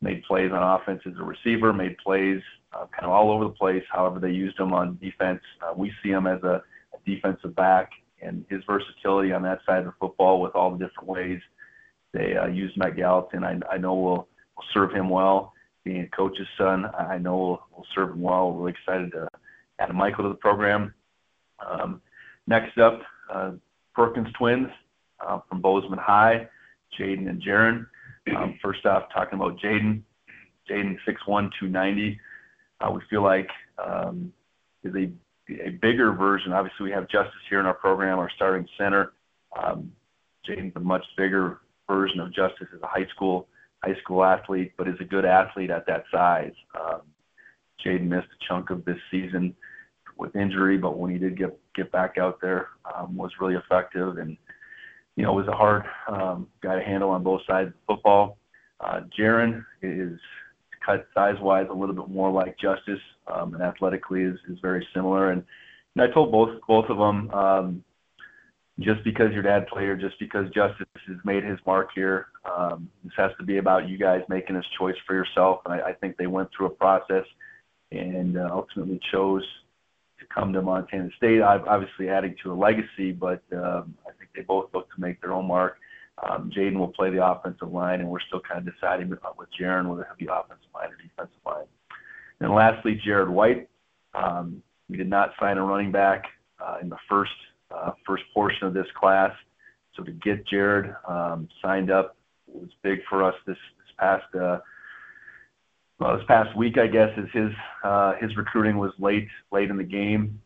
made plays on offense as a receiver, made plays kind of all over the place, however they used him on defense. We see him as a defensive back, and his versatility on that side of the football with all the different ways they used Matt Gallatin, I know will serve him well. Being a coach's son, I know will serve him well. We're really excited to add Michael to the program. Next up, Perkins twins from Bozeman High, Jaden and Jaron. First off, talking about Jaden. Jaden, 6'1", 290. We feel like is a bigger version. Obviously, we have Justice here in our program, our starting center. Jaden's a much bigger version of Justice as a high school athlete, but is a good athlete at that size. Jaden missed a chunk of this season with injury, but when he did get back out there, was really effective and, you know, was a hard guy to handle on both sides of football. Jaron is cut size-wise a little bit more like Justice, and athletically is very similar. And I told both of them, just because your dad played or just because Justice has made his mark here, this has to be about you guys making this choice for yourself. And I think they went through a process and ultimately chose to come to Montana State, obviously adding to a legacy, but I think they both look to make their own mark. Jaden will play the offensive line, and we're still kind of deciding with Jaron whether he'll be offensive line or defensive line. And lastly, Jared White. We did not sign a running back in the first portion of this class. So to get Jared signed up was big for us this past week, I guess, as his recruiting was late in the game.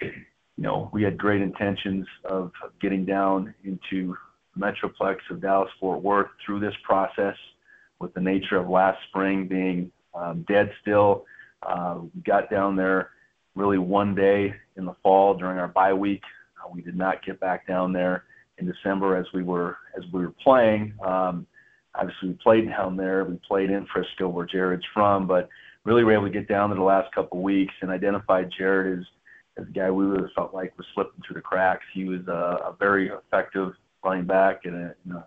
You know, we had great intentions of getting down into the Metroplex of Dallas-Fort Worth through this process, with the nature of last spring being dead still. We got down there really one day in the fall during our bye week. We did not get back down there in December as we were playing. Obviously, we played down there. We played in Frisco, where Jared's from, but really were able to get down there the last couple of weeks and identify Jared as a guy we really felt like was slipping through the cracks. He was a very effective running back in a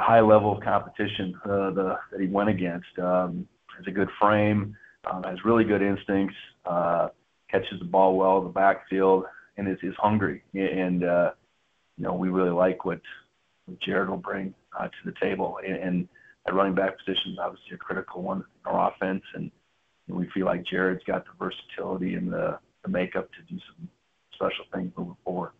high level of competition that he went against. Has a good frame, has really good instincts, catches the ball well in the backfield, and is hungry. And, you know, we really like what Jared will bring to the table. And that running back position is obviously a critical one in our offense, and we feel like Jared's got the versatility and the makeup to do some special things moving forward.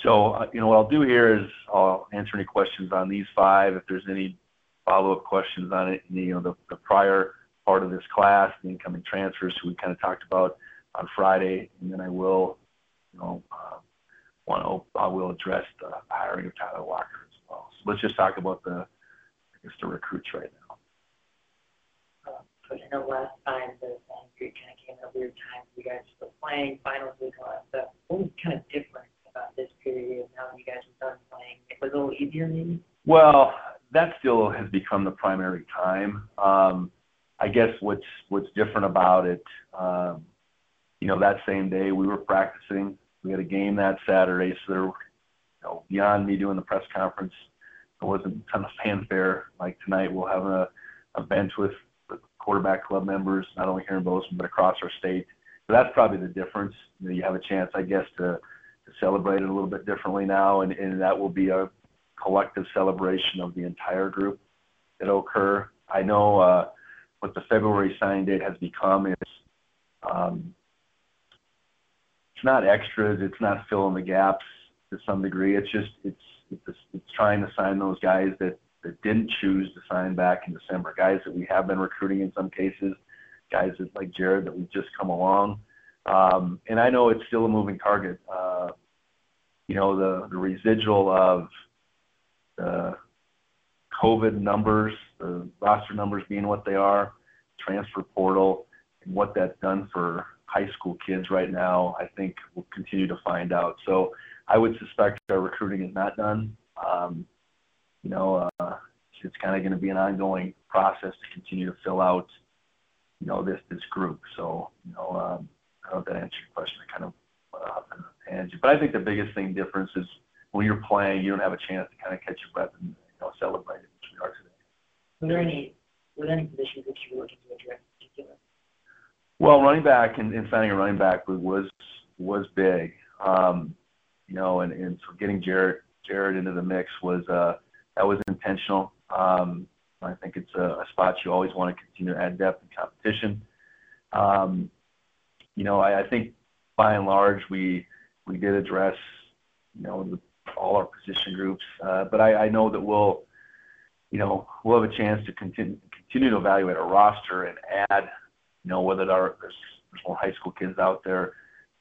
So, you know, what I'll do here is I'll answer any questions on these five. If there's any follow-up questions on it, you know, the prior part of this class, the incoming transfers who we kind of talked about on Friday, and then I will, you know, I will address the hiring of Tyler Walker as well. So let's just talk about the recruits right now. Coach, I know last time the recruit kind of came at a weird time. You guys were playing finals week and all that stuff. What was kind of different about this period now that you guys are done playing? It was a little easier maybe? Well, that still has become the primary time. I guess what's different about it, you know, that same day we were practicing. We had a game that Saturday, so there, you know, beyond me doing the press conference, there wasn't a ton of fanfare. Like tonight, we'll have a bench with the quarterback club members, not only here in Bozeman, but across our state. So that's probably the difference. You know, you have a chance, I guess, to celebrate it a little bit differently now, and that will be a collective celebration of the entire group that'll occur. I know what the February signing date has become is it's not extras, it's not filling the gaps to some degree. It's just it's trying to sign those guys that didn't choose to sign back in December, guys that we have been recruiting in some cases, guys that, like Jared, that we've just come along. And I know it's still a moving target. You know, the residual of the COVID numbers, the roster numbers being what they are, transfer portal, and what that's done for high school kids right now, I think we'll continue to find out. So I would suspect our recruiting is not done. You know, it's kind of going to be an ongoing process to continue to fill out, you know, this group. So, you know, I don't know if that answered your question. I kind of went off on a tangent. But I think the biggest thing difference is when you're playing, you don't have a chance to kind of catch your breath and, you know, celebrate it, which we are today. Were there any positions that you were looking to address in particular? Well, running back and finding a running back was big, and so getting Jared into the mix was intentional. I think it's a spot you always want to continue to add depth and competition. I think by and large we did address all our position groups, but I know that we'll have a chance to continue to evaluate our roster and add. Whether there's more high school kids out there,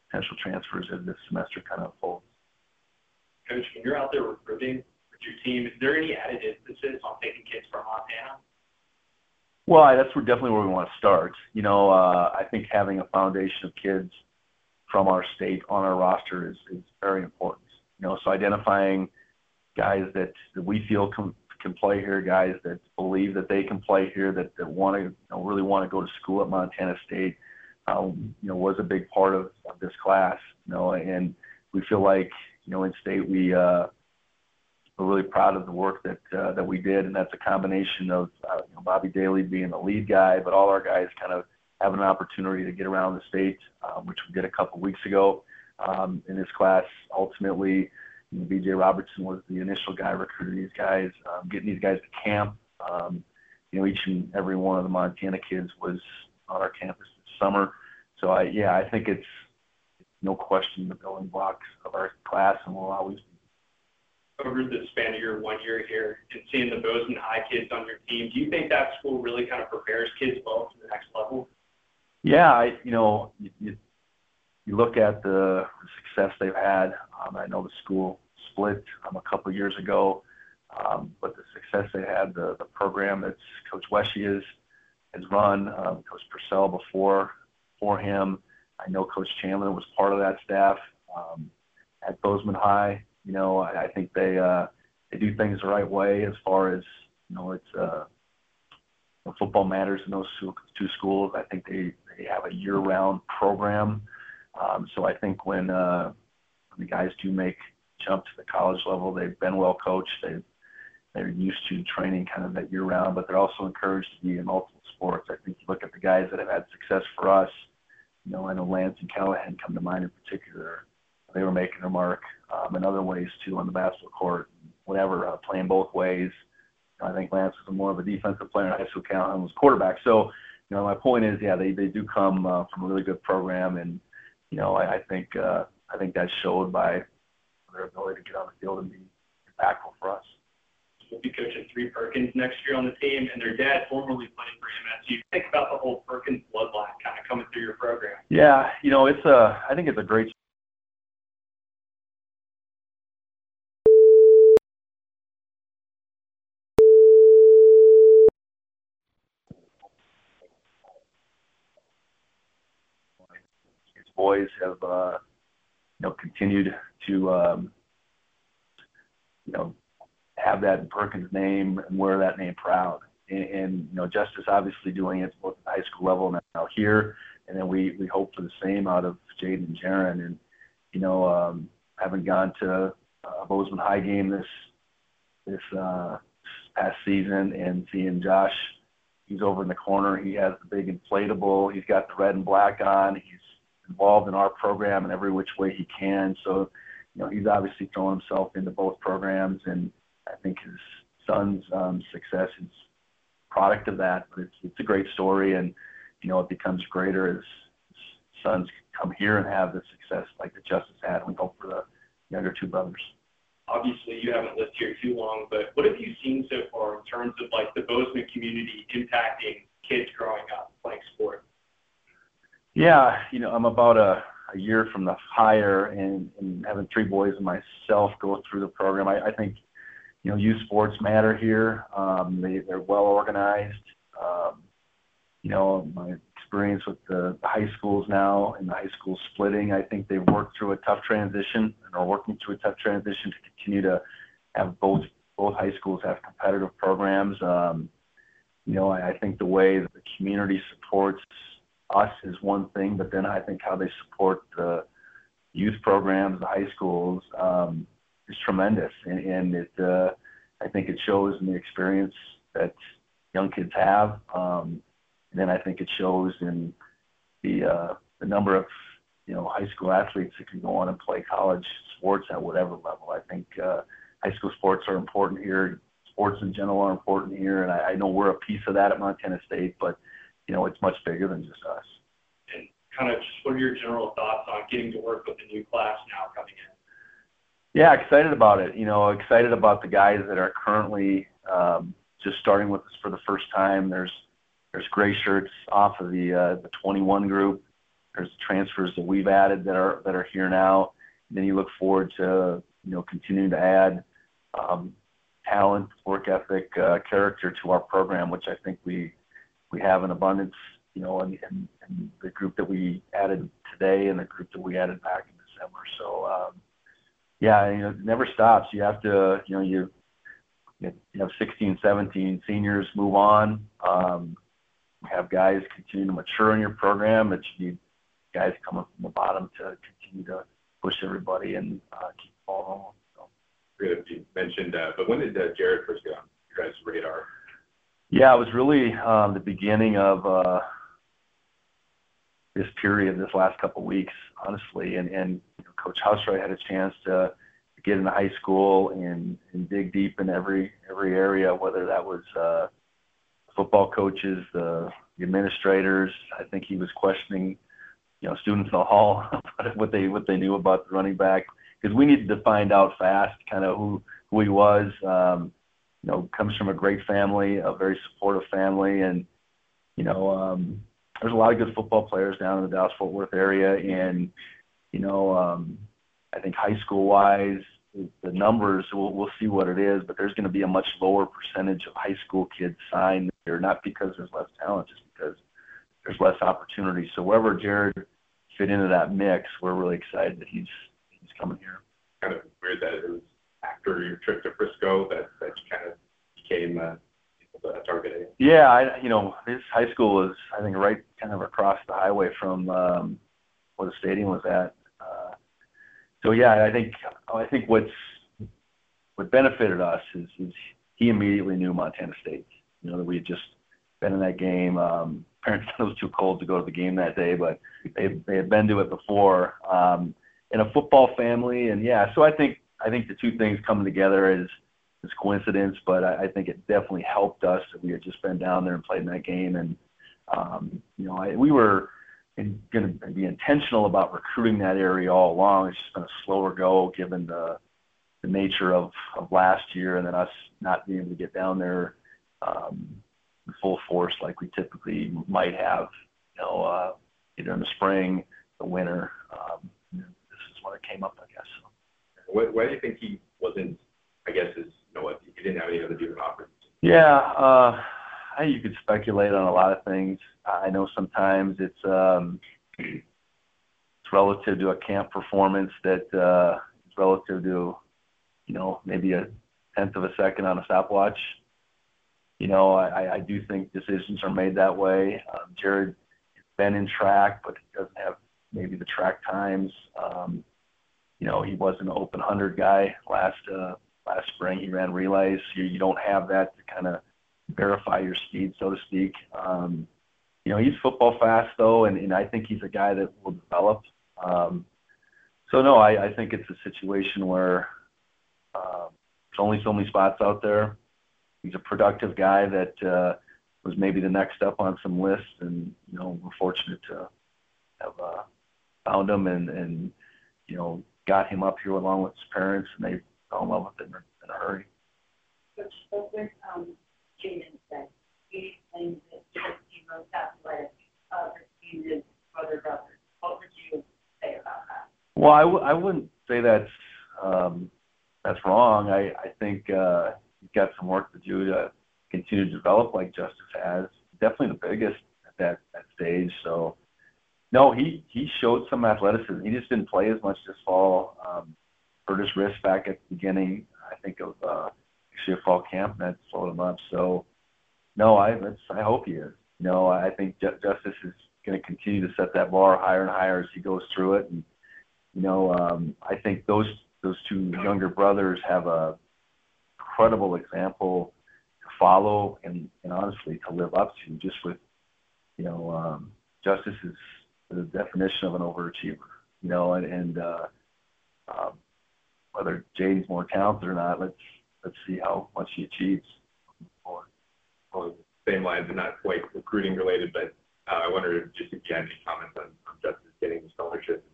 potential transfers as this semester kind of unfolds. Coach, when you're out there recruiting with your team, is there any added emphasis on taking kids from Montana? Well, that's definitely where we want to start. I think having a foundation of kids from our state on our roster is very important. So identifying guys that we feel can play here, guys that believe that they can play here, that want to really want to go to school at Montana State, was a big part of this class. And we feel like in state we're really proud of the work that we did, and that's a combination of Bobby Daly being the lead guy, but all our guys kind of having an opportunity to get around the state, which we did a couple weeks ago. In this class, ultimately. B.J. Robertson was the initial guy recruiting these guys, getting these guys to camp. Each and every one of the Montana kids was on our campus this summer. So, I think it's no question the building blocks of our class and will always be. Over the span of your 1 year here and seeing the Bozeman High kids on your team, do you think that school really kind of prepares kids well for the next level? Yeah, you look at the success they've had. I know the school split a couple of years ago, but the success they had, the program that Coach Weshy has run, Coach Purcell before him. I know Coach Chandler was part of that staff at Bozeman High. I think they do things the right way as far as football matters in those two schools. I think they have a year-round program. So I think when the guys do make jump to the college level, they've been well coached. They're used to training kind of that year round, but they're also encouraged to be in multiple sports. I think you look at the guys that have had success for us. I know Lance and Callahan come to mind in particular. They were making their mark in other ways too on the basketball court, whatever, playing both ways. I think Lance was more of a defensive player in high school. Callahan was quarterback. So my point is, they do come from a really good program and. I think that showed by their ability to get on the field and be impactful for us. We'll be coaching three Perkins next year on the team, and their dad formerly played for MSU. Think about the whole Perkins bloodline kind of coming through your program. Yeah, I think it's a great. Boys have, continued to, have that Perkins name and wear that name proud. And Justice obviously doing it both at the high school level and now here. And then we hope for the same out of Jaden and Jaron. And having gone to a Bozeman High game this past season and seeing Josh, he's over in the corner. He has the big inflatable. He's got the red and black on. He's involved in our program in every which way he can. So, he's obviously thrown himself into both programs, and I think his son's success is a product of that. But it's a great story, and, it becomes greater as his sons come here and have the success like the Justice had, and we hope for the younger two brothers. Obviously, you haven't lived here too long, but what have you seen so far in terms of, the Bozeman community impacting kids growing up playing sports? Yeah, I'm about a year from the hire, and having three boys and myself go through the program, I think, youth sports matter here. They're well organized. My experience with the high schools now and the high school splitting, I think they've worked through a tough transition and are working through a tough transition to continue to have both high schools have competitive programs. I think the way that the community supports us is one thing, but then I think how they support the youth programs, the high schools, is tremendous, and it I think it shows in the experience that young kids have. And then I think it shows in the number of, high school athletes that can go on and play college sports at whatever level. I think high school sports are important here. Sports in general are important here. And I know we're a piece of that at Montana State, but, it's much bigger than just us. And kind of just what are your general thoughts on getting to work with the new class now coming in? Yeah, excited about it. Excited about the guys that are currently just starting with us for the first time. There's gray shirts off of the 21 group. There's transfers that we've added that are here now. And then you look forward to continuing to add talent, work ethic, character to our program, which I think we have in abundance. And the group that we added today and the group that we added back in December. So. Yeah, it never stops. You have to, you have 16, 17 seniors move on. Have guys continue to mature in your program. It's you guys coming from the bottom to continue to push everybody and keep the ball rolling. So. Great. You mentioned, but when did Jared first get on your guys' radar? Yeah, it was really the beginning of this period, this last couple of weeks, honestly, and Coach Husswright had a chance to get into high school and dig deep in every area, whether that was football coaches, the administrators. I think he was questioning, students in the hall about what they knew about the running back, because we needed to find out fast kind of who he was. Comes from a great family, a very supportive family, and there's a lot of good football players down in the Dallas-Fort Worth area, and I think high school-wise, the numbers, we'll see what it is, but there's going to be a much lower percentage of high school kids signed there, not because there's less talent, just because there's less opportunity. So wherever Jared fit into that mix, we're really excited that he's coming here. Kind of weird that it was after your trip to Frisco that you kind of became targeted. Yeah, this high school is, I think, right kind of across the highway from where the stadium was at. So yeah, I think what benefited us is he immediately knew Montana State. That we had just been in that game. Parents thought it was too cold to go to the game that day, but they had been to it before. In a football family, and yeah, so I think the two things coming together is coincidence, but I think it definitely helped us that we had just been down there and played in that game, and we were going to be intentional about recruiting that area all along. It's just been a slower go given the nature of last year, and then us not being able to get down there in full force like we typically might have, either in the spring, the winter. This is when it came up, I guess. So. Why do you think he wasn't? I guess he didn't have any other different options. Yeah, you could speculate on a lot of things. I know sometimes it's relative to a camp performance that is relative to, maybe a tenth of a second on a stopwatch. I do think decisions are made that way. Jared has been in track, but he doesn't have maybe the track times. He was an open 100 guy last spring. He ran relays. You don't have that to kind of verify your speed, so to speak. He's football fast, though, and I think he's a guy that will develop. I think it's a situation where there's only so many spots out there. He's a productive guy that was maybe the next up on some lists, and, we're fortunate to have found him and got him up here along with his parents, and they fell in love with him in a hurry. Coach, what was Jaden said? He explained that he was athletic between his brothers. What would you say about that? Well, I wouldn't say that's wrong. I think he's got some work to do to continue to develop like Justice has. Definitely the biggest at that stage. So, no, he showed some athleticism. He just didn't play as much this fall. Hurt his wrist back at the beginning, I think, of actually a fall camp, and that slowed him up. So, no, I hope he is. I think Justice is going to continue to set that bar higher and higher as he goes through it. And, I think those two younger brothers have an incredible example follow and honestly to live up to, just with, you know, Justice is the definition of an overachiever, you know, and whether Jaden's more talented or not, let's see how much he achieves. Well, same lines, and not like recruiting related, but I wonder just if you had any comments on Justice getting the scholarship.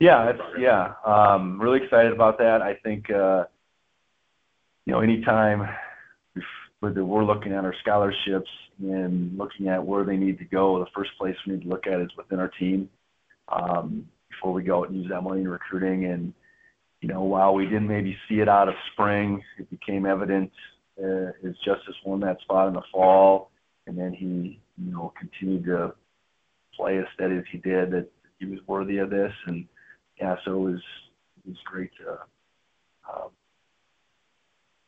Yeah. Really excited about that. I think, you know, anytime we're looking at our scholarships and looking at where they need to go, the first place we need to look at is within our team before we go out and use that money in recruiting. And, you know, while we didn't maybe see it out of spring, it became evident as Justice won that spot in the fall, and then he, you know, continued to play as steady as he did, that he was worthy of this. And, yeah, so it was great to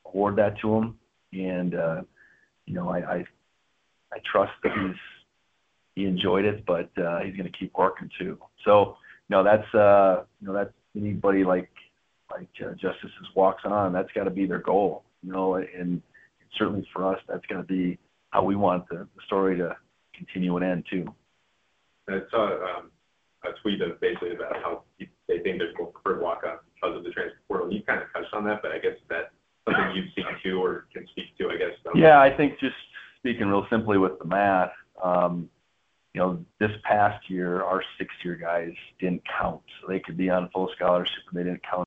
award that to him. And, you know, I trust that he enjoyed it, but he's going to keep working too. So, you know, that's anybody like Justice's walks on, that's got to be their goal, you know, and certainly for us, that's going to be how we want the story to continue and end too. I saw a tweet of basically about how they think there's more preferred walk-ons because of the transfer portal. You kind of touched on that, but I guess that's something you've seen too, or can speak to, I guess. Yeah, I think just speaking real simply with the math, you know, this past year, our sixth-year guys didn't count. So they could be on full scholarship, and they didn't count.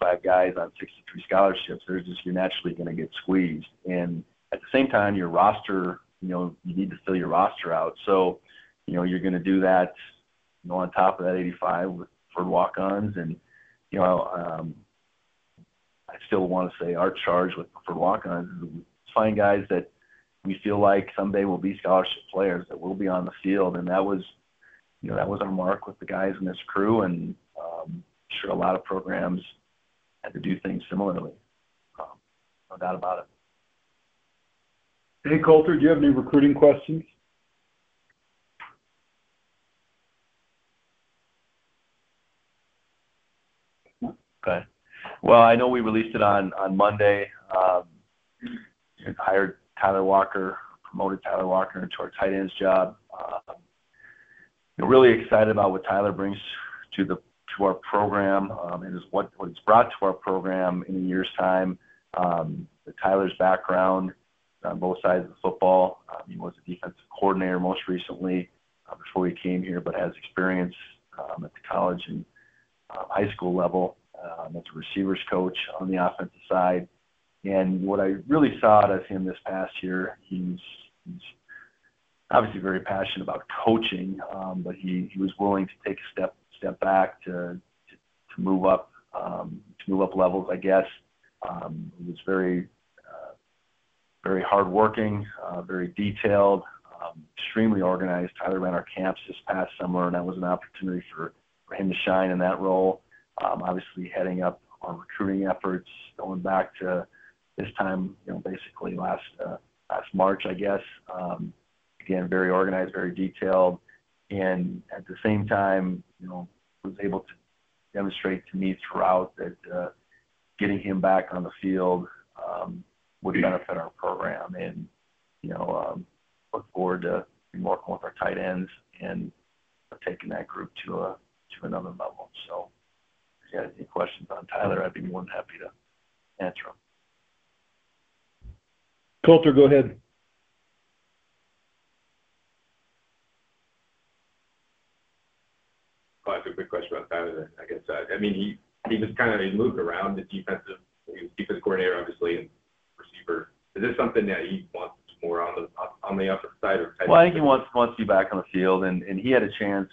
Five guys on 63 scholarships, there's just, you're naturally going to get squeezed. And at the same time, your roster, you know, you need to fill your roster out. So, you know, you're going to do that, you know, on top of that 85 for walk-ons. And, you know, I still want to say our charge for walk-ons is find guys that we feel like someday will be scholarship players, that will be on the field. And that was, you know, that was our mark with the guys in this crew. And I'm sure a lot of programs had to do things similarly. No doubt about it. Hey, Coulter, do you have any recruiting questions? No? Okay. Well, I know we released it on Monday. Hired Tyler Walker, promoted Tyler Walker into our tight ends job. We're really excited about what Tyler brings to our program, and is what it's brought to our program in a year's time. Tyler's background on both sides of the football. He was a defensive coordinator most recently before he came here, but has experience at the college and high school level as a receivers coach on the offensive side. And what I really saw out of him this past year, he's obviously very passionate about coaching, but he was willing to take a step back to move up levels, I guess. He was very hardworking, very detailed, extremely organized. Tyler ran our camps this past summer, and that was an opportunity for him to shine in that role. Obviously, heading up our recruiting efforts, going back to this time, you know, basically last March, I guess. Again, very organized, very detailed. And at the same time, you know, was able to demonstrate to me throughout that getting him back on the field would benefit our program. And, you know, look forward to working with our tight ends and taking that group to another level. So if you had any questions on Tyler, I'd be more than happy to answer them. Coulter, go ahead. I have a quick question about Tyler, I guess. I mean, he just kind of moved around the defensive. He was defensive coordinator, obviously, and receiver. Is this something that he wants more on the offensive side? Or well, I think he wants you back on the field, and he had a chance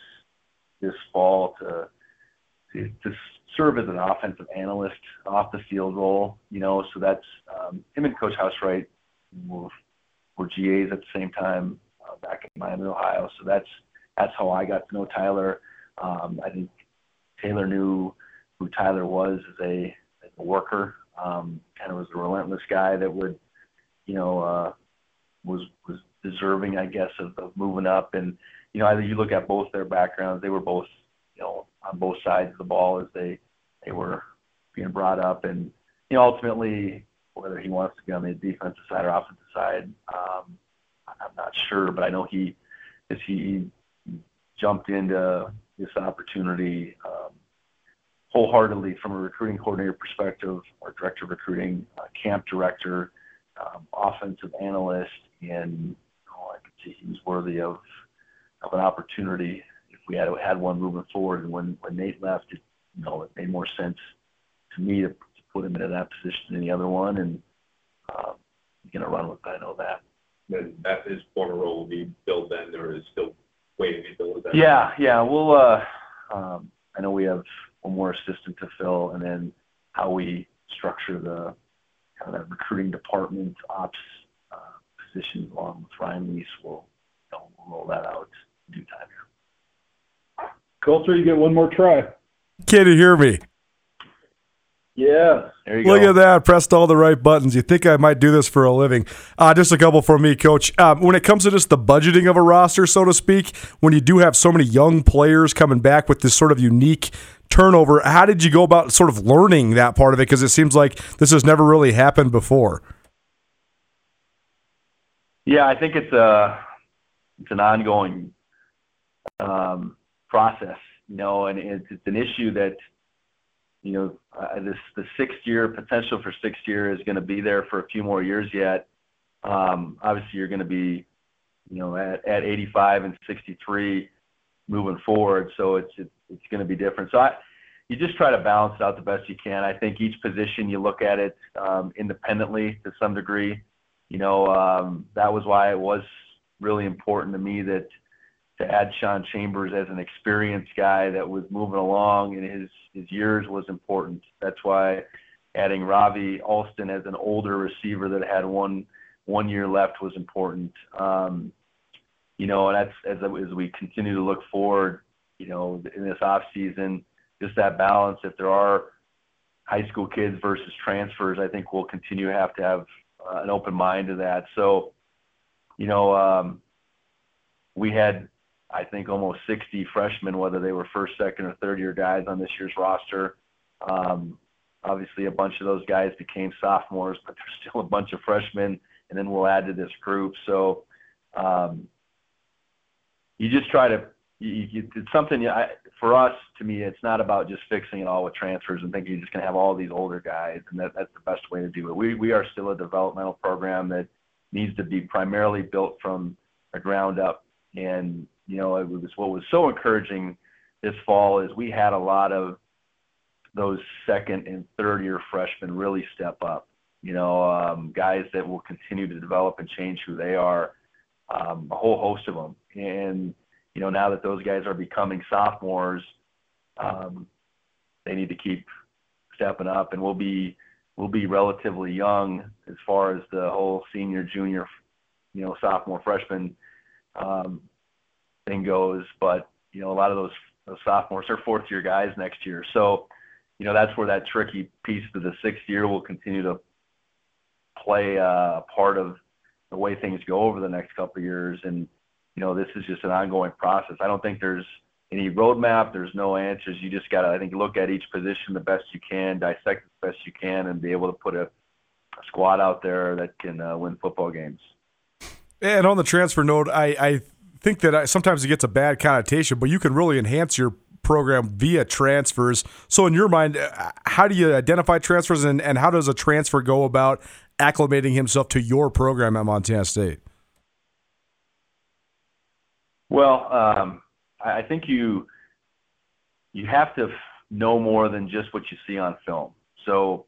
this fall to serve as an offensive analyst off the field role, you know. So that's him and Coach Housewright were GAs at the same time back in Miami, Ohio. So that's how I got to know Tyler. I think Taylor knew who Tyler was as a worker, kind of was a relentless guy that would, you know, was deserving, I guess, of moving up. And, you know, I think you look at both their backgrounds, they were both, you know, on both sides of the ball as they were being brought up. And, you know, ultimately, whether he wants to be on the defensive side or offensive side, I'm not sure. But I know he jumped into this opportunity wholeheartedly from a recruiting coordinator perspective, or director of recruiting, camp director, offensive analyst, and I could see he was worthy of an opportunity if we had one moving forward. And when Nate left, it made more sense to me to put him into that position than the other one, and he's going to run with it. I know that. And that his former role will be filled then, or is still waiting to be filled? Yeah. We'll. I know we have one more assistant to fill, and then how we structure the kind of that recruiting department ops positions along with Ryan Leese, we'll roll that out in due time here. Coulter, you get one more try. Can you hear me? Yeah. There you go. Look at that. Pressed all the right buttons. You think I might do this for a living. Just a couple from me, Coach. When it comes to just the budgeting of a roster, so to speak, when you do have so many young players coming back with this sort of unique turnover, how did you go about sort of learning that part of it? Because it seems like this has never really happened before. Yeah, I think it's an ongoing process, and it's an issue that, the potential for sixth year is going to be there for a few more years yet. Obviously, you're going to be, at 85 and 63 moving forward, so it's going to be different. So you just try to balance it out the best you can. I think each position you look at it independently to some degree. That was why it was really important to me that to add Sean Chambers as an experienced guy that was moving along in his years was important. That's why adding Ravi Alston as an older receiver that had one year left was important. And that's as we continue to look forward, in this off season, just that balance. If there are high school kids versus transfers, I think we'll continue to have an open mind to that. So, we had, I think, almost 60 freshmen, whether they were first, second, or third-year guys on this year's roster. Obviously, a bunch of those guys became sophomores, but there's still a bunch of freshmen, and then we'll add to this group. So you just try to – it's something for us, to me, it's not about just fixing it all with transfers and thinking you're just going to have all these older guys, and that's the best way to do it. We are still a developmental program that needs to be primarily built from the ground up. And, it was what was so encouraging this fall is we had a lot of those second and third year freshmen really step up, guys that will continue to develop and change who they are, a whole host of them. And, now that those guys are becoming sophomores, they need to keep stepping up, and we'll be relatively young as far as the whole senior, junior, sophomore, freshman thing goes, but a lot of those sophomores are fourth year guys next year, so that's where that tricky piece of the sixth year will continue to play a part of the way things go over the next couple of years. And this is just an ongoing process. I don't think there's any roadmap, there's no answers. You just gotta, I think, look at each position the best you can, dissect the best you can, and be able to put a squad out there that can win football games. And on the transfer note, I think that sometimes it gets a bad connotation, but you can really enhance your program via transfers. So in your mind, how do you identify transfers, and how does a transfer go about acclimating himself to your program at Montana State? Well, I think you have to know more than just what you see on film. So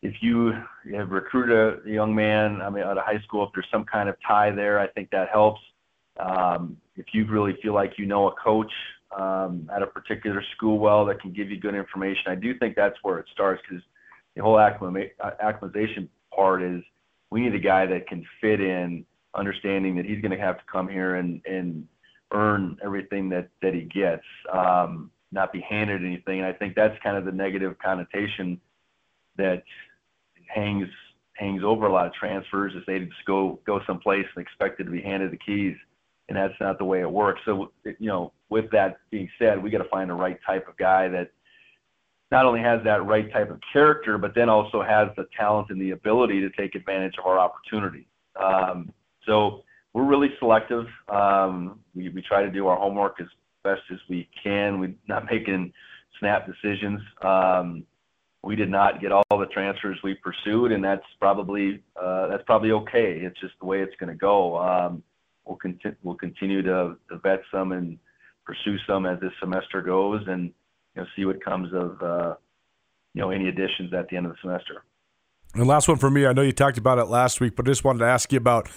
if you recruit a young man, out of high school, if there's some kind of tie there, I think that helps. If you really feel like a coach at a particular school well that can give you good information, I do think that's where it starts, because the whole acclimatization part is we need a guy that can fit in, understanding that he's going to have to come here and earn everything that he gets, not be handed anything. And I think that's kind of the negative connotation that hangs hangs over a lot of transfers if they just go someplace and expect it to be handed the keys, and that's not the way it works. So, you know, with that being said, we got to find the right type of guy that not only has that right type of character, but then also has the talent and the ability to take advantage of our opportunity. So we're really selective. We try to do our homework as best as we can. We're not making snap decisions. We did not get all the transfers we pursued, and that's probably okay. It's just the way it's going to go. We'll continue to vet some and pursue some as this semester goes, and see what comes of any additions at the end of the semester. And last one for me. I know you talked about it last week, but I just wanted to ask you about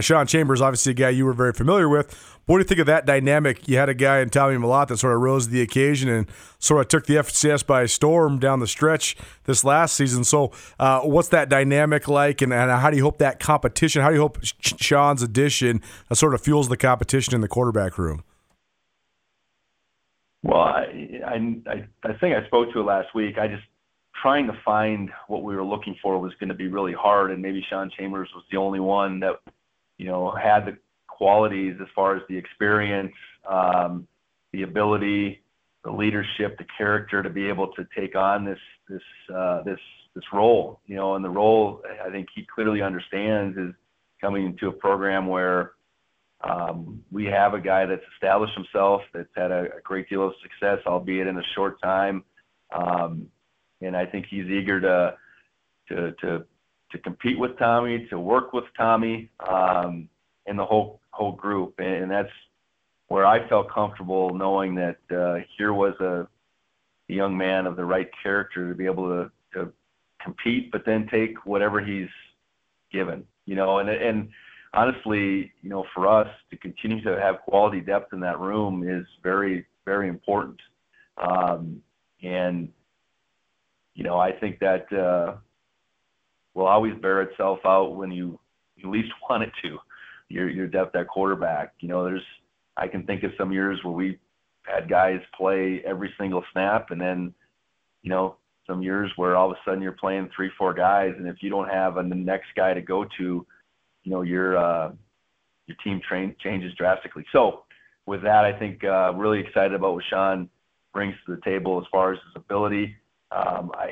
Sean Chambers, obviously a guy you were very familiar with. What do you think of that dynamic? You had a guy in Tommy Mallott that sort of rose to the occasion and sort of took the FCS by storm down the stretch this last season. So what's that dynamic like, and how do you hope that competition, how do you hope Sean's addition sort of fuels the competition in the quarterback room? Well, I think I spoke to it last week. I just trying to find what we were looking for was going to be really hard, and maybe Sean Chambers was the only one that, had the qualities as far as the experience, the ability, the leadership, the character to be able to take on this role. And the role I think he clearly understands is coming into a program where we have a guy that's established himself, that's had a great deal of success, albeit in a short time. And I think he's eager to compete with Tommy, to work with Tommy, and the whole group. And that's where I felt comfortable knowing that here was a young man of the right character to be able to compete, but then take whatever he's given. And honestly, for us to continue to have quality depth in that room is very, very important. I think that will always bear itself out when you least want it to, your depth at quarterback. I can think of some years where we had guys play every single snap, and then, some years where all of a sudden you're playing 3-4 guys, and if you don't have the next guy to go to, your team changes drastically. So with that, I think really excited about what Sean brings to the table as far as his ability.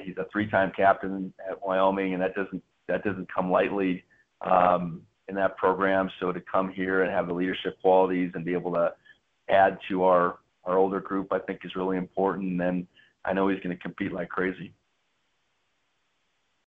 He's a 3-time captain at Wyoming, and that doesn't come lightly in that program. So to come here and have the leadership qualities and be able to add to our older group, I think is really important. And I know he's going to compete like crazy.